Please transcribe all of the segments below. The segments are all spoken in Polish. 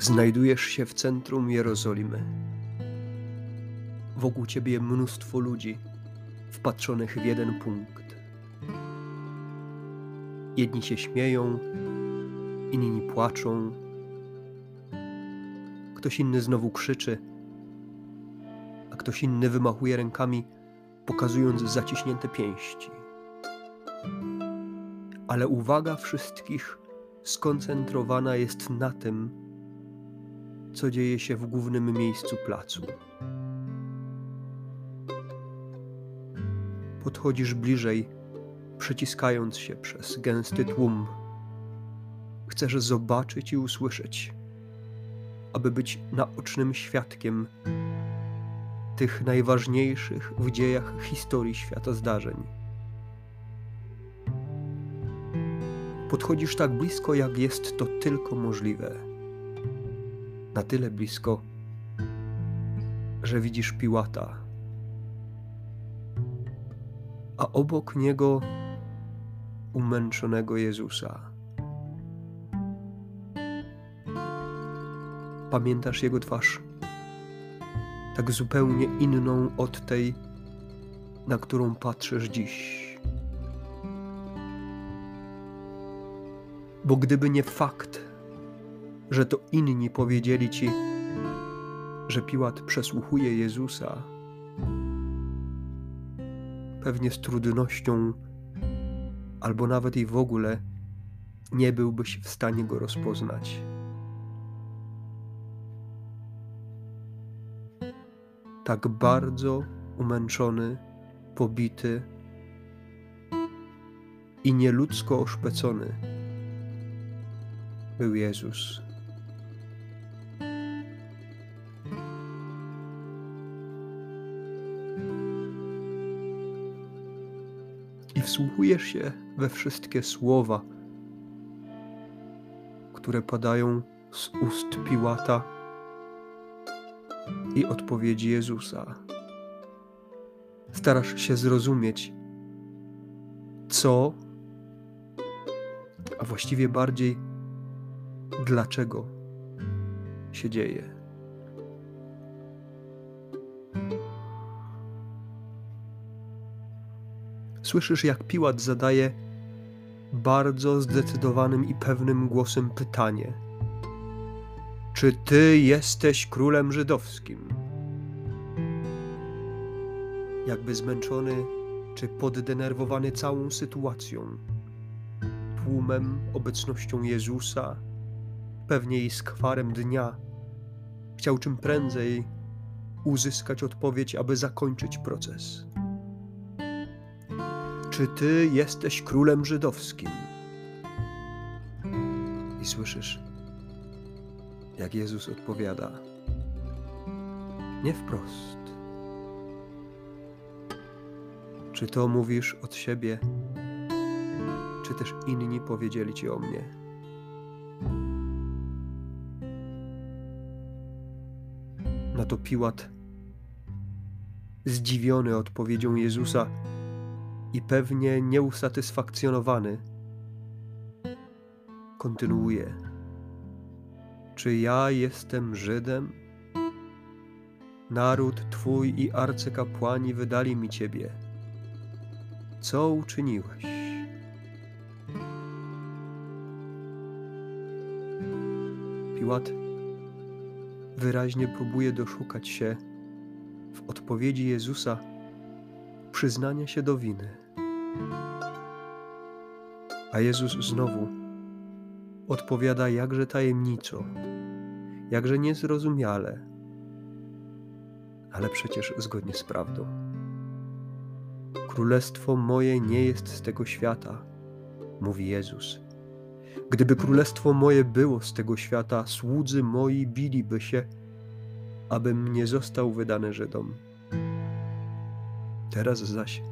Znajdujesz się w centrum Jerozolimy. Wokół ciebie mnóstwo ludzi wpatrzonych w jeden punkt. Jedni się śmieją, inni płaczą. Ktoś inny znowu krzyczy, a ktoś inny wymachuje rękami, pokazując zaciśnięte pięści. Ale uwaga wszystkich skoncentrowana jest na tym, co dzieje się w głównym miejscu placu. Podchodzisz bliżej, przeciskając się przez gęsty tłum. Chcesz zobaczyć i usłyszeć, aby być naocznym świadkiem tych najważniejszych w dziejach historii świata zdarzeń. Podchodzisz tak blisko, jak jest to tylko możliwe. Na tyle blisko, że widzisz Piłata, a obok niego umęczonego Jezusa. Pamiętasz jego twarz, tak zupełnie inną od tej, na którą patrzysz dziś. Bo gdyby nie fakt, że to inni powiedzieli ci, że Piłat przesłuchuje Jezusa, pewnie z trudnością, albo nawet i w ogóle, nie byłbyś w stanie go rozpoznać. Tak bardzo umęczony, pobity i nieludzko oszpecony był Jezus. I wsłuchujesz się we wszystkie słowa, które padają z ust Piłata i odpowiedzi Jezusa. Starasz się zrozumieć, co, a właściwie bardziej dlaczego się dzieje. Słyszysz, jak Piłat zadaje bardzo zdecydowanym i pewnym głosem pytanie: czy ty jesteś królem żydowskim? Jakby zmęczony czy poddenerwowany całą sytuacją, tłumem, obecnością Jezusa, pewnie i skwarem dnia, chciał czym prędzej uzyskać odpowiedź, aby zakończyć proces. Czy ty jesteś królem żydowskim? I słyszysz, jak Jezus odpowiada. Nie wprost. Czy to mówisz od siebie, czy też inni powiedzieli ci o mnie? Na to Piłat, zdziwiony odpowiedzią Jezusa i pewnie nieusatysfakcjonowany, kontynuuje: czy ja jestem Żydem? Naród twój i arcykapłani wydali mi ciebie. Co uczyniłeś? Piłat wyraźnie próbuje doszukać się w odpowiedzi Jezusa przyznania się do winy. A Jezus znowu odpowiada jakże tajemniczo, jakże niezrozumiale, ale przecież zgodnie z prawdą. Królestwo moje nie jest z tego świata, mówi Jezus. Gdyby królestwo moje było z tego świata, słudzy moi biliby się, abym nie został wydany Żydom. Teraz zaś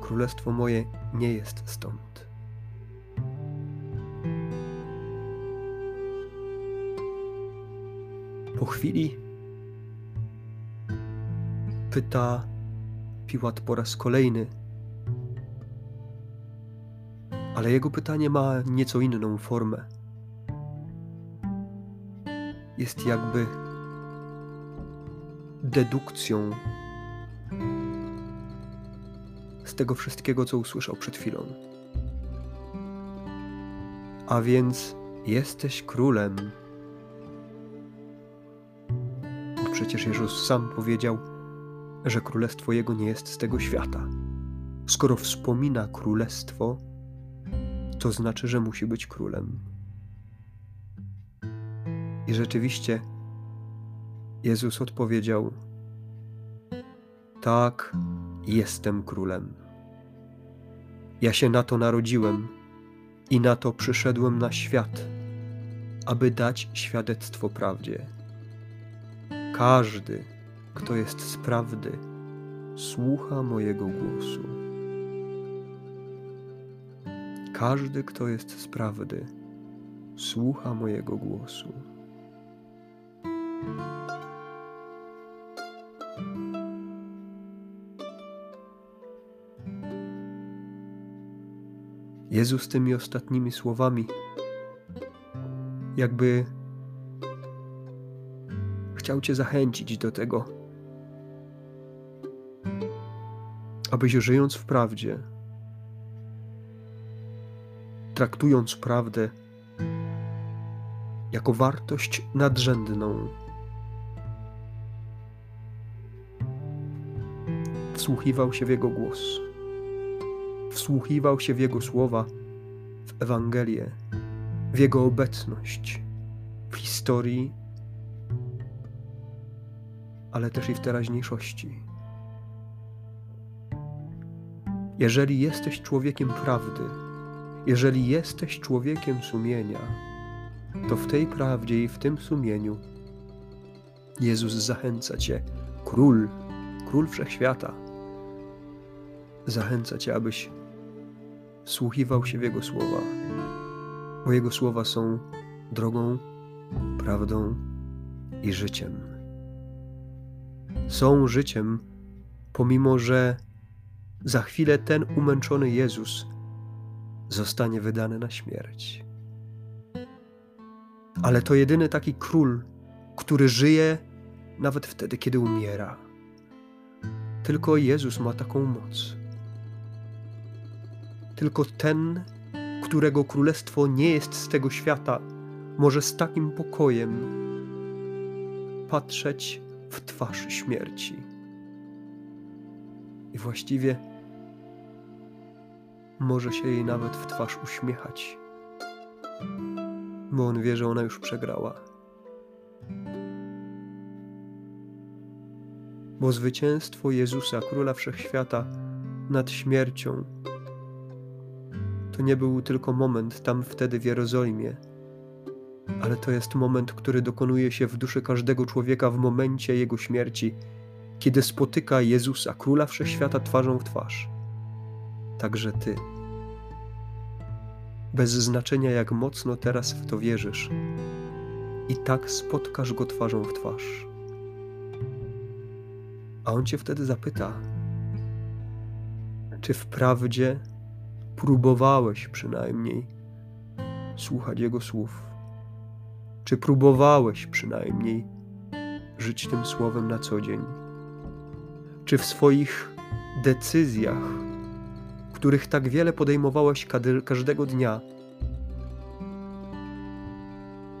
królestwo moje nie jest stąd. Po chwili pyta Piłat po raz kolejny, ale jego pytanie ma nieco inną formę. jest jakby dedukcją z tego wszystkiego, co usłyszał przed chwilą. A więc jesteś królem. Bo przecież Jezus sam powiedział, że królestwo Jego nie jest z tego świata. Skoro wspomina królestwo, to znaczy, że musi być królem. I rzeczywiście Jezus odpowiedział: tak, jestem królem. Ja się na to narodziłem i na to przyszedłem na świat, aby dać świadectwo prawdzie. Każdy, kto jest z prawdy, słucha mojego głosu. Każdy, kto jest z prawdy, słucha mojego głosu. Jezus tymi ostatnimi słowami jakby chciał Cię zachęcić do tego, abyś żyjąc w prawdzie, traktując prawdę jako wartość nadrzędną, wsłuchiwał się w Jego głos, wsłuchiwał się w Jego słowa, w Ewangelię, w Jego obecność, w historii, ale też i w teraźniejszości. Jeżeli jesteś człowiekiem prawdy, jeżeli jesteś człowiekiem sumienia, to w tej prawdzie i w tym sumieniu Jezus zachęca Cię, Król, Król Wszechświata, zachęca Cię, abyś wsłuchiwał się w Jego słowa, bo Jego słowa są drogą, prawdą i życiem. Są życiem, pomimo że za chwilę ten umęczony Jezus zostanie wydany na śmierć. Ale to jedyny taki król, który żyje nawet wtedy, kiedy umiera. Tylko Jezus ma taką moc. Tylko ten, którego królestwo nie jest z tego świata, może z takim pokojem patrzeć w twarz śmierci. I właściwie może się jej nawet w twarz uśmiechać, bo on wie, że ona już przegrała. Bo zwycięstwo Jezusa, Króla Wszechświata, nad śmiercią to nie był tylko moment tam wtedy w Jerozolimie, ale to jest moment, który dokonuje się w duszy każdego człowieka w momencie jego śmierci, kiedy spotyka Jezusa, Króla Wszechświata, twarzą w twarz. Także ty. Bez znaczenia, jak mocno teraz w to wierzysz, i tak spotkasz Go twarzą w twarz. A On cię wtedy zapyta, czy wprawdzie próbowałeś przynajmniej słuchać Jego słów? Czy próbowałeś przynajmniej żyć tym słowem na co dzień? Czy w swoich decyzjach, których tak wiele podejmowałeś każdego dnia,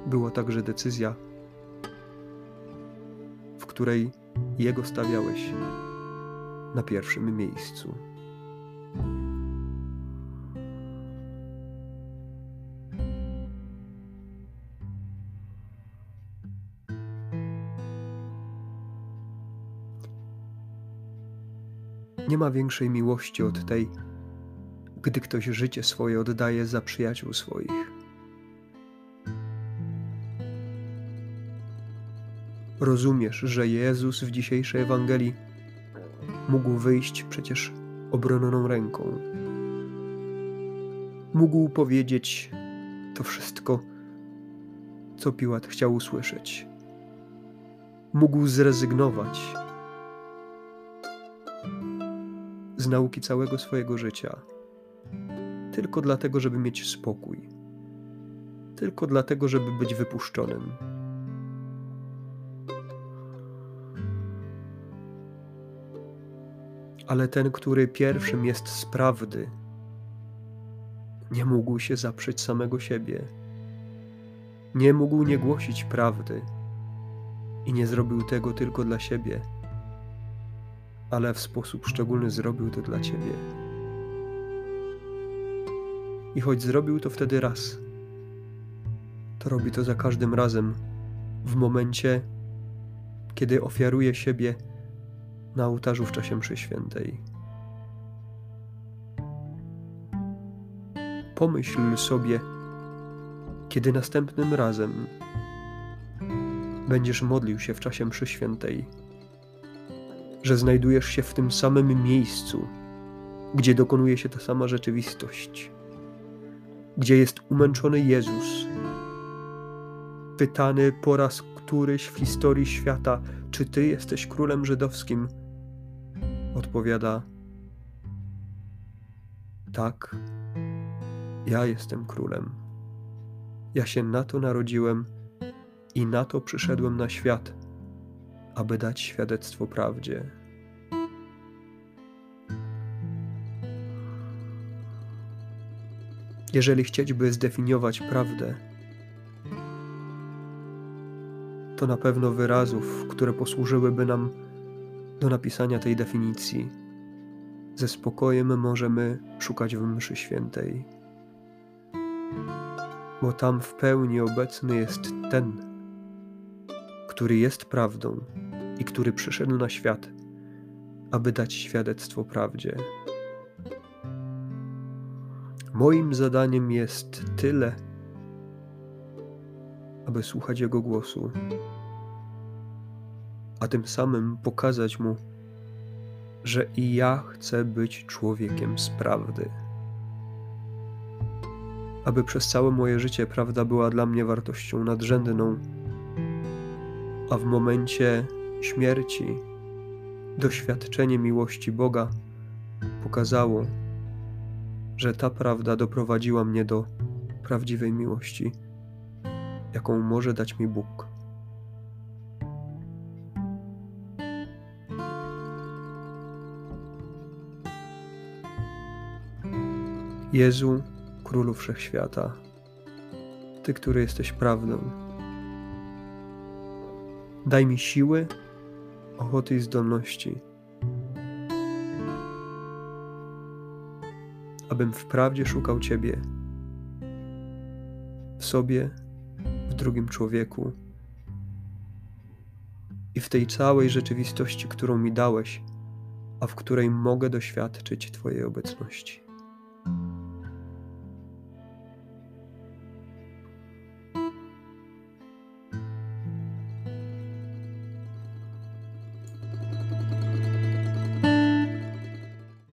była także decyzja, w której Jego stawiałeś na pierwszym miejscu? Nie ma większej miłości od tej, gdy ktoś życie swoje oddaje za przyjaciół swoich. Rozumiesz, że Jezus w dzisiejszej Ewangelii mógł wyjść przecież obronioną ręką. Mógł powiedzieć to wszystko, co Piłat chciał usłyszeć. Mógł zrezygnować z nauki całego swojego życia, tylko dlatego, żeby mieć spokój, tylko dlatego, żeby być wypuszczonym. ale ten, który pierwszym jest z prawdy, nie mógł się zaprzeć samego siebie. Nie mógł nie głosić prawdy i nie zrobił tego tylko dla siebie, ale w sposób szczególny zrobił to dla Ciebie. I choć zrobił to wtedy raz, to robi to za każdym razem w momencie, kiedy ofiaruje siebie na ołtarzu w czasie mszy świętej. Pomyśl sobie, kiedy następnym razem będziesz modlił się w czasie mszy świętej, że znajdujesz się w tym samym miejscu, gdzie dokonuje się ta sama rzeczywistość, gdzie jest umęczony Jezus, pytany po raz któryś w historii świata, czy Ty jesteś królem żydowskim? Odpowiada: tak, ja jestem królem. Ja się na to narodziłem i na to przyszedłem na świat, aby dać świadectwo prawdzie. Jeżeli chcieliby zdefiniować prawdę, to na pewno wyrazów, które posłużyłyby nam do napisania tej definicji, ze spokojem możemy szukać w mszy świętej. Bo tam w pełni obecny jest ten, który jest prawdą i który przyszedł na świat, aby dać świadectwo prawdzie. Moim zadaniem jest tyle, aby słuchać Jego głosu, a tym samym pokazać Mu, że i ja chcę być człowiekiem z prawdy. Aby przez całe moje życie prawda była dla mnie wartością nadrzędną, a w momencie śmierci doświadczenie miłości Boga pokazało, że ta prawda doprowadziła mnie do prawdziwej miłości, jaką może dać mi Bóg. Jezu, Królu Wszechświata, Ty, który jesteś prawdą, daj mi siły, ochoty i zdolności, abym wprawdzie szukał Ciebie w sobie, w drugim człowieku i w tej całej rzeczywistości, którą mi dałeś, a w której mogę doświadczyć Twojej obecności.